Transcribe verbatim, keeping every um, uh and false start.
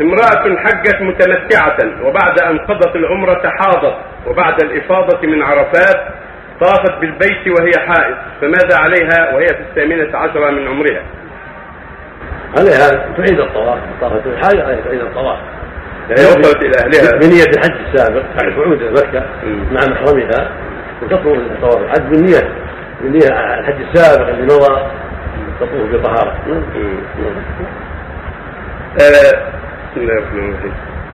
امرأة حجت متمتعة وبعد أن قضت العمرة حاضت وبعد الإفاضة من عرفات طافت بالبيت وهي حائض، فماذا عليها وهي في الثامنة عشرة من عمرها؟ عليها تعيد الطواف، طافت الحائض عليها تعيد الطواف، يعني وصلت إلى أهلها بنية الحج السابق على صعود مكة مع محرمها وتطوف الطواف الحج بنية بنية الحج السابق اللي مضى تطوف بطهارة. بسم الله الرحمن الرحيم.